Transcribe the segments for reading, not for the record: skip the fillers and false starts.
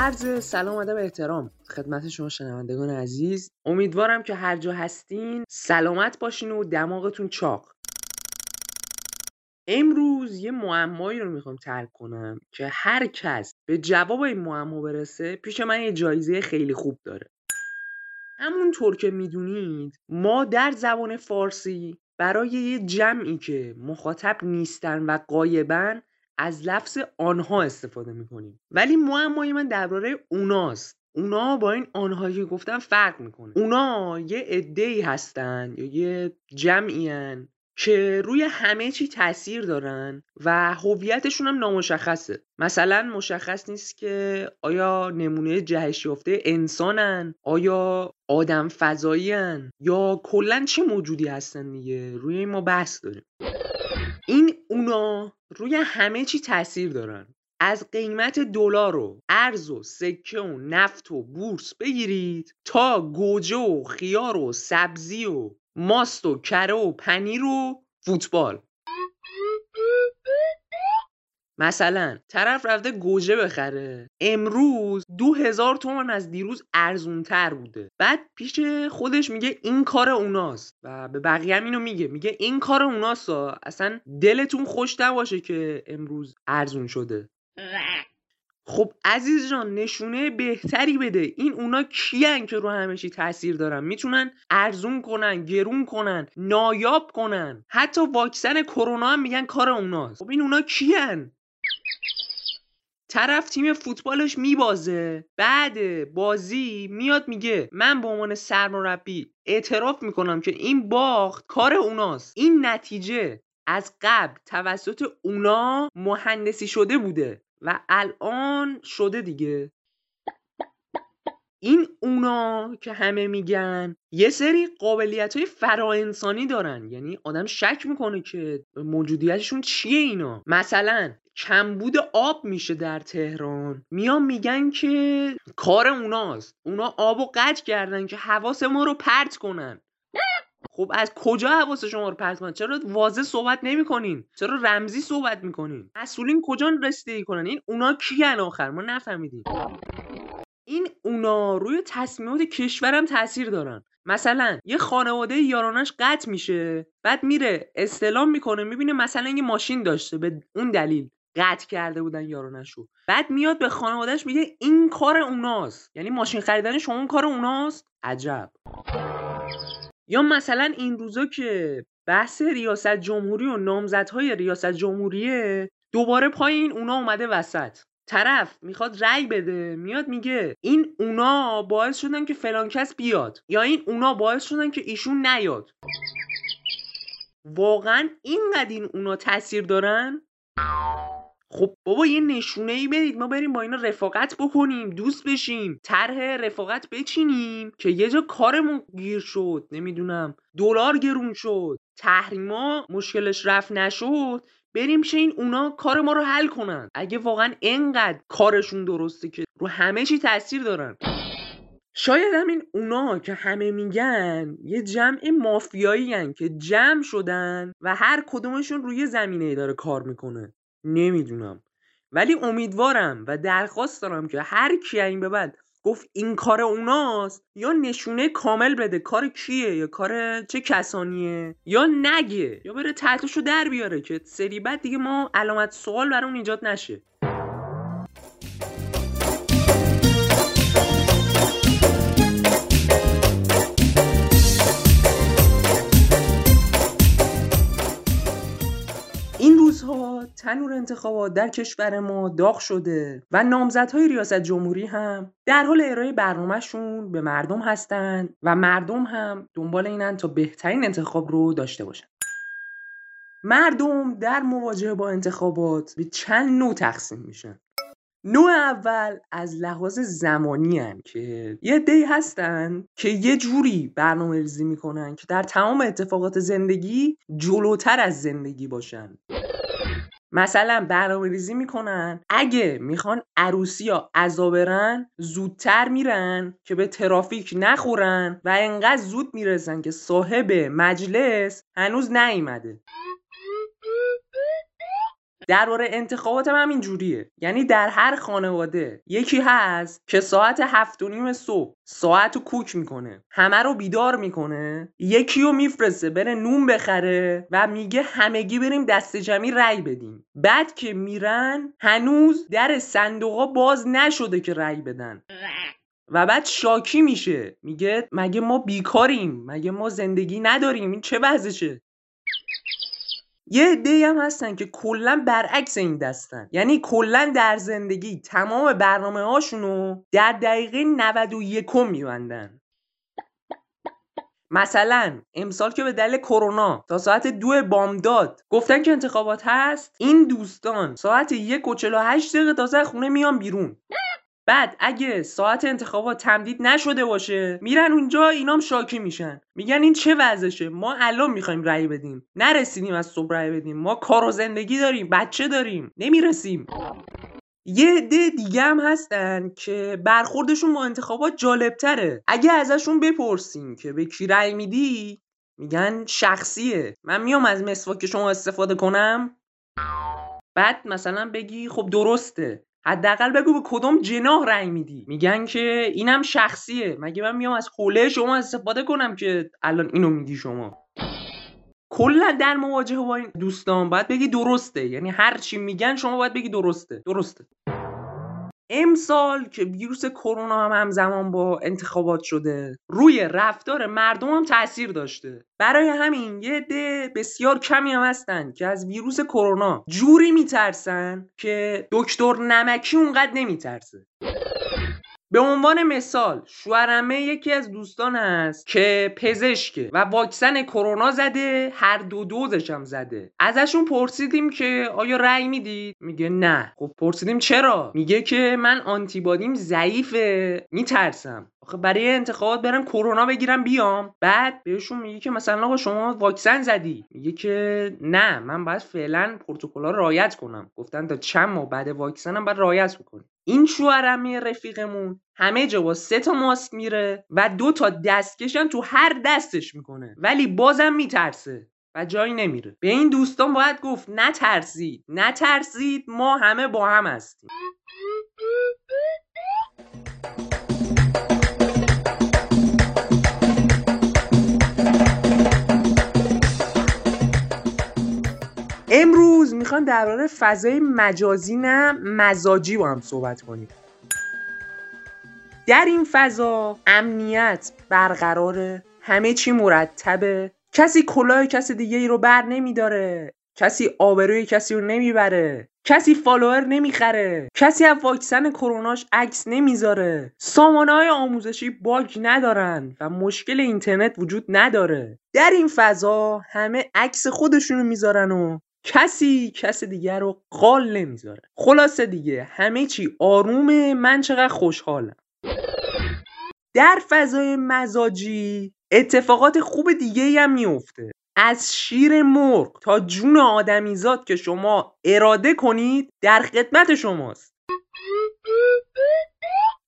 عرض سلام و ادب احترام خدمت شما شنوندگان عزیز. امیدوارم که هر جا هستین سلامت باشین و دماغتون چاق. امروز یه معمایی رو میخوام ترک کنم که هر کس به جواب این معما برسه پیش من یه جایزه خیلی خوب داره. همونطور که میدونید ما در زبان فارسی برای یه جمعی که مخاطب نیستن و غایبن از لفظ آنها استفاده میکنیم، ولی معمای من درباره اوناست. اونا با این آنهایی که گفتم فرق میکنه. اونا یه عده‌ای هستن یا یه جمعی هن که روی همه چی تأثیر دارن و هویتشون هم نامشخصه. مثلا مشخص نیست که آیا نمونه جهش یافته انسانن، آیا آدم فضایی هن، یا کلن چه موجودی هستن دیگه. روی این ما بحث داریم. این اونا روی همه چی تأثیر دارن. از قیمت دلار و ارز و سکه و نفت و بورس بگیرید تا گوجه و خیار و سبزی و ماست و کره و پنیر و فوتبال. مثلا طرف رفته گوجه بخره، امروز 2000 تومان از دیروز ارزونتر بوده. بعد پیش خودش میگه این کار اوناست و به بقیه هم اینو میگه این کار اوناست. اصلا دلتون خوش نباشه که امروز ارزون شده. خب عزیز جان، نشونه بهتری بده. این اونا کیان که رو همه چی تاثیر دارن؟ میتونن ارزون کنن، گرون کنن، نایاب کنن. حتی واکسن کرونا هم میگن کار اوناست. خب این اونا کیان؟ طرف تیم فوتبالش میبازه، بعد بازی میاد میگه من به عنوان سرمربی اعتراف میکنم که این باخت کار اوناست. این نتیجه از قبل توسط اونا مهندسی شده بوده و الان شده دیگه. این اونا که همه میگن یه سری قابلیت‌های فراانسانی دارن، یعنی آدم شک میکنه که موجودیتشون چیه اینا. مثلا کمبود آب میشه در تهران، میان میگن که کار اوناست، اونا آبو قطع کردن که حواس ما رو پرت کنن. خب از کجا حواس شما رو پرت کنن؟ چرا واضح صحبت نمی‌کنین؟ چرا رمزی صحبت می‌کنین؟ مسئولین کجا رسیدگی کنن؟ این اونا کیان آخر؟ ما نفهمیدیم. این اونا روی تصمیمات کشورم تاثیر دارن. مثلا یه خانواده یارانش قطع میشه، بعد میره استلام میکنه، میبینه مثلا یه ماشین داشته، به اون دلیل قطع کرده بودن یارانشو. بعد میاد به خانوادهش میگه این کار اوناست. یعنی ماشین خریدن شما کار اوناست؟ عجب. یا مثلا این روزا که بحث ریاست جمهوری و نامزدهای ریاست جمهوریه، دوباره پای این اونا اومده وسط. طرف میخواد رأی بده، میاد میگه این اونا باعث شدن که فلان کس بیاد، یا این اونا باعث شدن که ایشون نیاد. واقعا اینقدر این اونا تأثیر دارن؟ خب بابا یه نشونه‌ای بدید ما بریم با اینا رفاقت بکنیم، دوست بشیم، طرح رفاقت بچینیم که یه جا کارمون گیر شد، نمیدونم دلار گرون شد، تحریما مشکلش رفع نشد، بریم شه این اونا کار ما رو حل کنن. اگه واقعا اینقدر کارشون درسته که رو همه چی تأثیر دارن. شاید هم این اونا که همه میگن یه جمع مافیایی هن که جمع شدن و هر کدومشون روی زمینه داره کار میکنه، نمیدونم. ولی امیدوارم و درخواست دارم که هر کی این به بعد گفت این کار اوناست یا نشونه کامل بده کار کیه یا کار چه کسانیه، یا نگه یا بره تحتشو در بیاره که سری بعد دیگه ما علامت سوال برامون ایجاد نشه. تنور انتخابات در کشور ما داغ شده و نامزدهای ریاست جمهوری هم در حال ارائه برنامه‌شون به مردم هستن و مردم هم دنبال اینن تا بهترین انتخاب رو داشته باشن. مردم در مواجهه با انتخابات به چند نوع تقسیم میشن. نوع اول از لحاظ زمانی هن که یه عده‌ای هستن که یه جوری برنامه‌ریزی میکنن که در تمام اتفاقات زندگی جلوتر از زندگی باشن. مثلا برنامه‌ریزی میکنن اگه میخوان عروسی یا عزا برن زودتر میرن که به ترافیک نخورن و انقدر زود میرسن که صاحب مجلس هنوز نیومده. درباره انتخابات هم اینجوریه. یعنی در هر خانواده یکی هست که ساعت 7:30 صبح ساعتو کوک میکنه، همه رو بیدار میکنه، یکی رو میفرسته بره نون بخره و میگه همگی بریم دسته جمعی رأی بدیم. بعد که میرن هنوز در صندوقا باز نشده که رأی بدن و بعد شاکی میشه، میگه مگه ما بیکاریم؟ مگه ما زندگی نداریم؟ این چه وضعشه؟ یه عده‌ای هم هستن که کلا برعکس این دستن، یعنی کلا در زندگی تمام برنامه‌هاشونو در دقیقه 91 میبندن. مثلا امسال که به دلیل کرونا تا ساعت 2 بامداد گفتن که انتخابات هست، این دوستان ساعت 1:48 تا سر خونه میان بیرون. بعد اگه ساعت انتخابات تمدید نشده باشه میرن اونجا، اینام شاکی میشن، میگن این چه وضعشه، ما الان میخوایم رأی بدیم، نرسیدیم از صبح رأی بدیم، ما کار و زندگی داریم، بچه داریم، نمیرسیم. یه عده دیگه هم هستن که برخوردشون با انتخابات جالبتره. اگه ازشون بپرسیم که به کی رأی میدی، میگن شخصیه، من میام از مسواک شما استفاده کنم. بعد مثلا بگی خب درسته، حداقل بگو به کدوم جناح رأی میدی، میگن که اینم شخصیه، مگه من میام از حوله شما استفاده کنم که الان اینو میگی شما. کلا در مواجهه با این دوستان باید بگی درسته، یعنی هر چی میگن شما باید بگی درسته. امسال که ویروس کرونا هم همزمان با انتخابات شده، روی رفتار مردم هم تاثیر داشته. برای همین یه عده بسیار کمی هم هستن که از ویروس کرونا جوری میترسن که دکتر نمکی اونقدر نمیترسه. به عنوان مثال شوهرمه یکی از دوستان هست که پزشکه و واکسن کرونا زده، هر دو دوزش هم زده. ازشون پرسیدیم که آیا رأی میدید؟ میگه نه. خب پرسیدیم چرا؟ میگه که من آنتیبادیم ضعیفه، میترسم. آخه برای انتخابات برم کرونا بگیرم بیام؟ بعد بهشون میگه که مثلا آقا شما واکسن زدی؟ میگه که نه، من باید فعلا پروتکل‌ها رو رعایت کنم. گفتن تا چند ماه بعد واکسنم باید رعایت بکنی. این شوهرمه رفیقمون همه جا با 3 تا ماسک میره و 2 تا دستکش هم تو هر دستش میکنه، ولی بازم میترسه و جایی نمیره. به این دوستان باید گفت نترسید، ما همه با هم هستیم. امروز میخوام درباره فضای مجازی نه مزاجی با هم صحبت کنیم. در این فضا امنیت برقراره، همه چی مرتبه، کسی کلاه کسی دیگه ای رو بر نمیداره، کسی آبروی کسی رو نمیبره، کسی فالوور نمیخره، کسی از واکسن کروناش عکس نمیذاره، سامانه‌های آموزشی باگ ندارن و مشکل اینترنت وجود نداره. در این فضا همه عکس خودشونو میذارن و کسی دیگه رو قال نمیذاره. خلاصه دیگه همه چی آرومه، من چقدر خوشحالم. در فضای مزاجی اتفاقات خوب دیگه‌ای هم میفته. از شیر مرغ تا جون آدمیزاد که شما اراده کنید در خدمت شماست.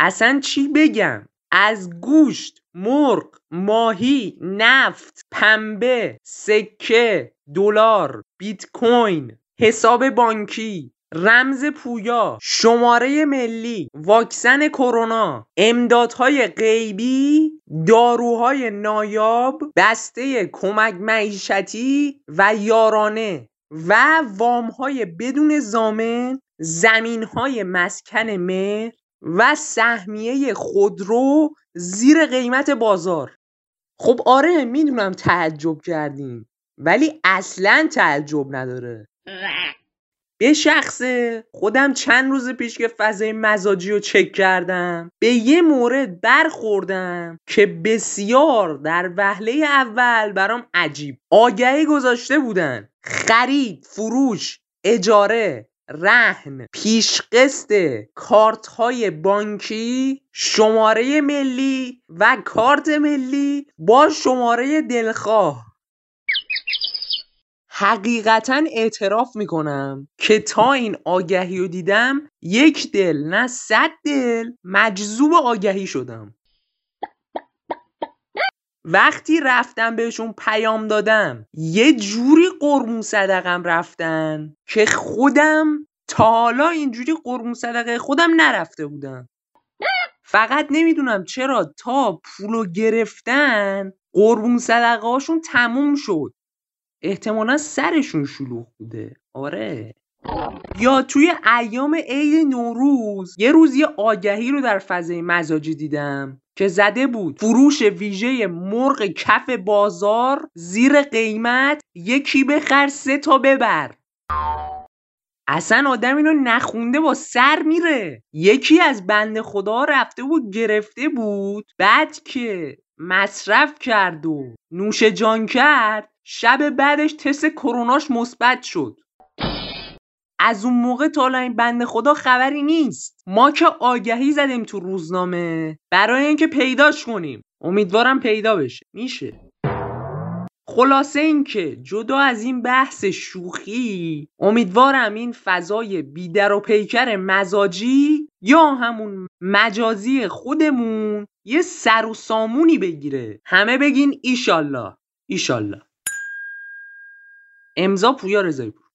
اصلا چی بگم؟ از گوشت، مرغ، ماهی، نفت، پنبه، سکه، دلار، بیت کوین، حساب بانکی، رمز پویا، شماره ملی، واکسن کرونا، امدادهای غیبی، داروهای نایاب، بسته کمک معیشتی و یارانه و وامهای بدون ضامن، زمینهای مسکن مهر و سهمیه خودرو زیر قیمت بازار. خب آره میدونم تعجب کردیم، ولی اصلاً تعجب نداره. به شخصه خودم چند روز پیش که فضای مزاجی رو چک کردم به یه مورد برخوردم که بسیار در وهله اول برام عجیب. آگهی گذاشته بودن خرید، فروش، اجاره، رهن، پیش قسط، کارت‌های بانکی، شماره ملی و کارت ملی با شماره دلخواه. حقیقتا اعتراف میکنم که تا این آگهی رو دیدم 1 دل نه 100 دل مجذوب آگهی شدم. وقتی رفتم بهشون پیام دادم یه جوری قربون صدقم رفتن که خودم تا حالا اینجوری قربون صدقه خودم نرفته بودم. فقط نمیدونم چرا تا پولو گرفتن قربون صدقه هاشون تموم شد. احتمالا سرشون شلوغ بوده. آره. یا توی ایام عید نوروز یه روز یه آگهی رو در فضای مجازی دیدم که زده بود فروش ویژه مرغ کف بازار زیر قیمت یکی بخر 3 تا ببر. اصلا آدم اینو نخونده با سر میره. یکی از بنده خدا رفته بود گرفته بود، بعد که مصرف کرد و نوش جان کرد شب بعدش تست کروناش مثبت شد. از اون موقع تا الان این بنده خدا خبری نیست. ما که آگهی زدیم تو روزنامه برای اینکه پیداش کنیم. امیدوارم پیدا بشه. میشه. خلاصه اینکه جدا از این بحث شوخی، امیدوارم این فضای بیدر و پیکر مزاجی یا همون مجازی خودمون یه سر و سامونی بگیره. همه بگین ایشالله. ایشالله. امضا پویا رضایی پور.